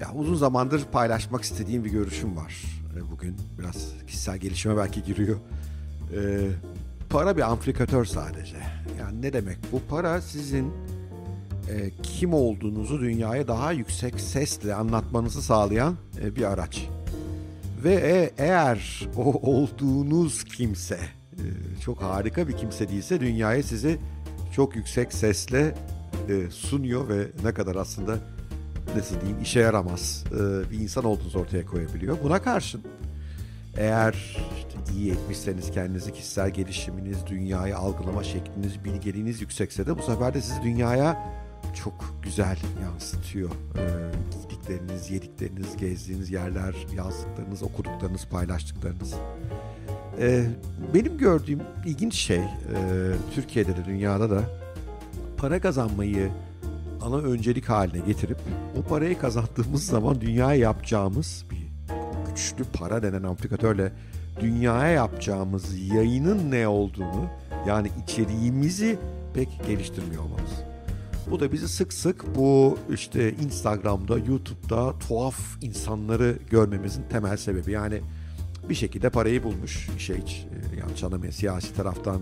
Ya uzun zamandır paylaşmak istediğim bir görüşüm var. Bugün biraz kişisel gelişime belki giriyor. Para bir amplifikatör sadece. Yani ne demek bu? Para sizin kim olduğunuzu dünyaya daha yüksek sesle anlatmanızı sağlayan bir araç. Ve eğer o olduğunuz kimse çok harika bir kimse değilse dünyaya sizi çok yüksek sesle sunuyor ve ne kadar aslında nasıl diyeyim işe yaramaz bir insan olduğunuzu ortaya koyabiliyor. Buna karşın eğer işte iyi etmişseniz kendinizi, kişisel gelişiminiz, dünyayı algılama şekliniz, bilgeliğiniz yüksekse de bu sefer de sizi dünyaya çok güzel yansıtıyor. Giydikleriniz, yedikleriniz, gezdiğiniz yerler, yazdıklarınız, okuduklarınız, paylaştıklarınız. Benim gördüğüm ilginç şey, Türkiye'de de dünyada da para kazanmayı ana öncelik haline getirip o parayı kazandığımız zaman dünyaya yapacağımız bir güçlü para denen amplifikatörle dünyaya yapacağımız yayının ne olduğunu, yani içeriğimizi pek geliştirmiyor olmamız. Bu da bizi sık sık bu işte Instagram'da, YouTube'da tuhaf insanları görmemizin temel sebebi. Yani bir şekilde parayı bulmuş, hiç yanlış anlamayın, siyasi taraftan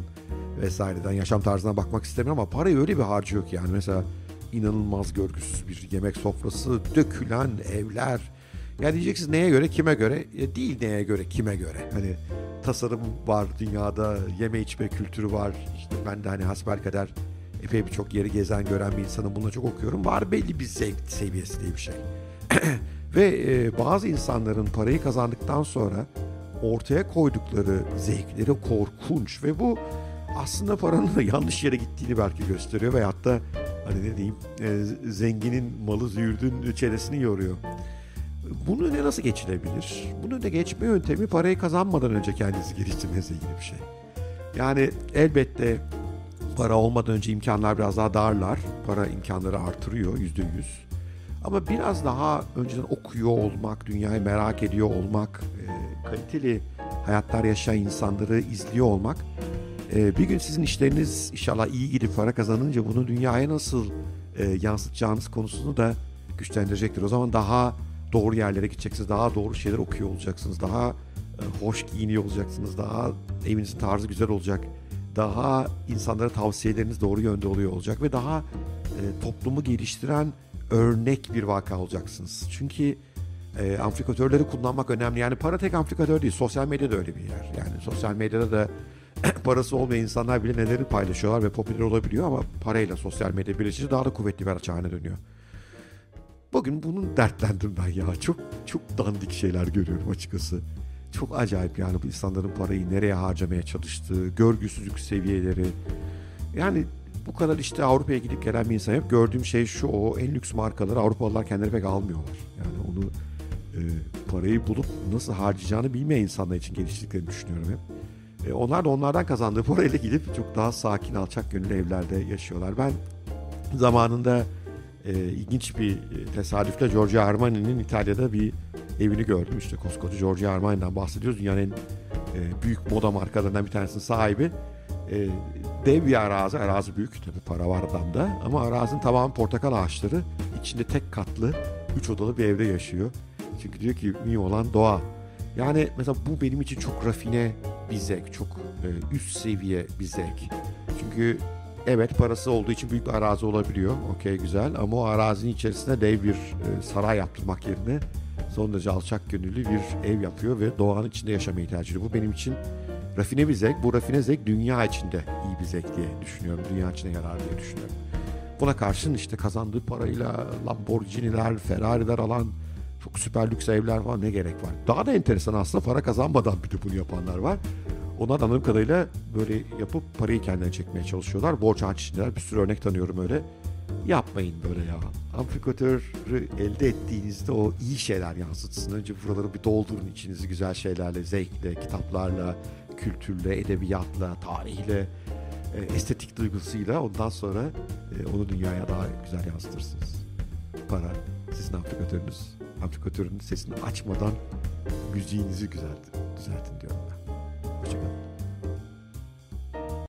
vesaireden, yaşam tarzına bakmak istemiyorum ama parayı öyle bir harcıyor ki yani mesela inanılmaz görgüsüz bir yemek sofrası, dökülen evler. Yani diyeceksiniz neye göre, kime göre? Değil neye göre, kime göre. Hani tasarım var dünyada, yeme içme kültürü var. İşte ben de hani hasbelkader epey birçok yeri gezen, gören bir insanım. Bunu çok okuyorum. Var belli bir zevk seviyesi diye bir şey. Ve bazı insanların parayı kazandıktan sonra ortaya koydukları zevkleri korkunç. Ve bu aslında paranın da yanlış yere gittiğini belki gösteriyor. Veyahut da hani ne diyeyim, zenginin malı züğürdün çenesini yoruyor. Bunun önüne nasıl geçilebilir? Bunun önüne geçme yöntemi parayı kazanmadan önce kendinizi geliştirmenizle ilgili bir şey. Yani elbette para olmadan önce imkanlar biraz daha darlar. Para imkanları artırıyor %100. Ama biraz daha önceden okuyor olmak, dünyayı merak ediyor olmak, kaliteli hayatlar yaşayan insanları izliyor olmak. Bir gün sizin işleriniz inşallah iyi gidip para kazanınca bunu dünyaya nasıl yansıtacağınız konusunu da güçlendirecektir. O zaman daha doğru yerlere gideceksiniz, daha doğru şeyler okuyor olacaksınız, daha hoş giyiniyor olacaksınız, daha evinizin tarzı güzel olacak, daha insanlara tavsiyeleriniz doğru yönde oluyor olacak ve daha toplumu geliştiren örnek bir vaka olacaksınız. Çünkü amplifikatörleri kullanmak önemli. Yani para tek amplifikatör değil, sosyal medya da öyle bir yer. Yani sosyal medyada da parası olmayan insanlar bile neleri paylaşıyorlar ve popüler olabiliyor ama parayla sosyal medya birleşince daha da kuvvetli bir araç haline dönüyor. Bugün bunun dertlendim ben ya. Çok dandik şeyler görüyorum açıkçası. Çok acayip yani bu insanların parayı nereye harcamaya çalıştığı, görgüsüzlük seviyeleri. Yani bu kadar işte Avrupa'ya gidip gelen bir insan hep gördüğüm şey şu: o en lüks markaları Avrupalılar kendileri pek almıyorlar. Yani onu parayı bulup nasıl harcayacağını bilmeyen insanlar için geliştirdiklerini düşünüyorum hep. Onlar da onlardan kazandığı parayla gidip çok daha sakin, alçak gönüllü evlerde yaşıyorlar. Ben zamanında ilginç bir tesadüfle Giorgio Armani'nin İtalya'da bir evini gördüm. İşte koskoca Giorgio Armani'den bahsediyoruz. Dünyanın en büyük moda markalarından bir tanesinin sahibi. Dev bir arazi büyük tabii, para var adamda. Ama arazinin tamamı portakal ağaçları. İçinde tek katlı, 3 odalı bir evde yaşıyor. Çünkü diyor ki iyi olan doğa. Yani mesela bu benim için çok rafine bir zevk, çok üst seviye bir zevk. Çünkü evet parası olduğu için büyük bir arazi olabiliyor, okey güzel, ama o arazinin içerisinde dev bir saray yaptırmak yerine son derece alçak gönüllü bir ev yapıyor ve doğanın içinde yaşamayı tercih ediyor. Bu benim için rafine bir zevk, bu rafine zevk dünya içinde iyi bir zevk diye düşünüyorum, dünya içine yarar diye düşünüyorum. Buna karşın işte kazandığı parayla Lamborghini'ler, Ferrari'ler alan çok süper lüks evler var, ne gerek var? Daha da enteresan aslında para kazanmadan bir de bunu yapanlar var. Onlar da anladığım kadarıyla böyle yapıp parayı kendilerine çekmeye çalışıyorlar. Borç harççılar, bir sürü örnek tanıyorum öyle. Yapmayın böyle ya. Amplifikatörü elde ettiğinizde o iyi şeyler yansıtsın. Önce buraları bir doldurun içinizi güzel şeylerle, zevkle, kitaplarla, kültürle, edebiyatla, tarihle, estetik duygusuyla. Ondan sonra onu dünyaya daha güzel yansıtırsınız. Para sizin amplifikatörünüz. Amplifikatörün sesini açmadan müziğinizi düzeltin diyorum ben.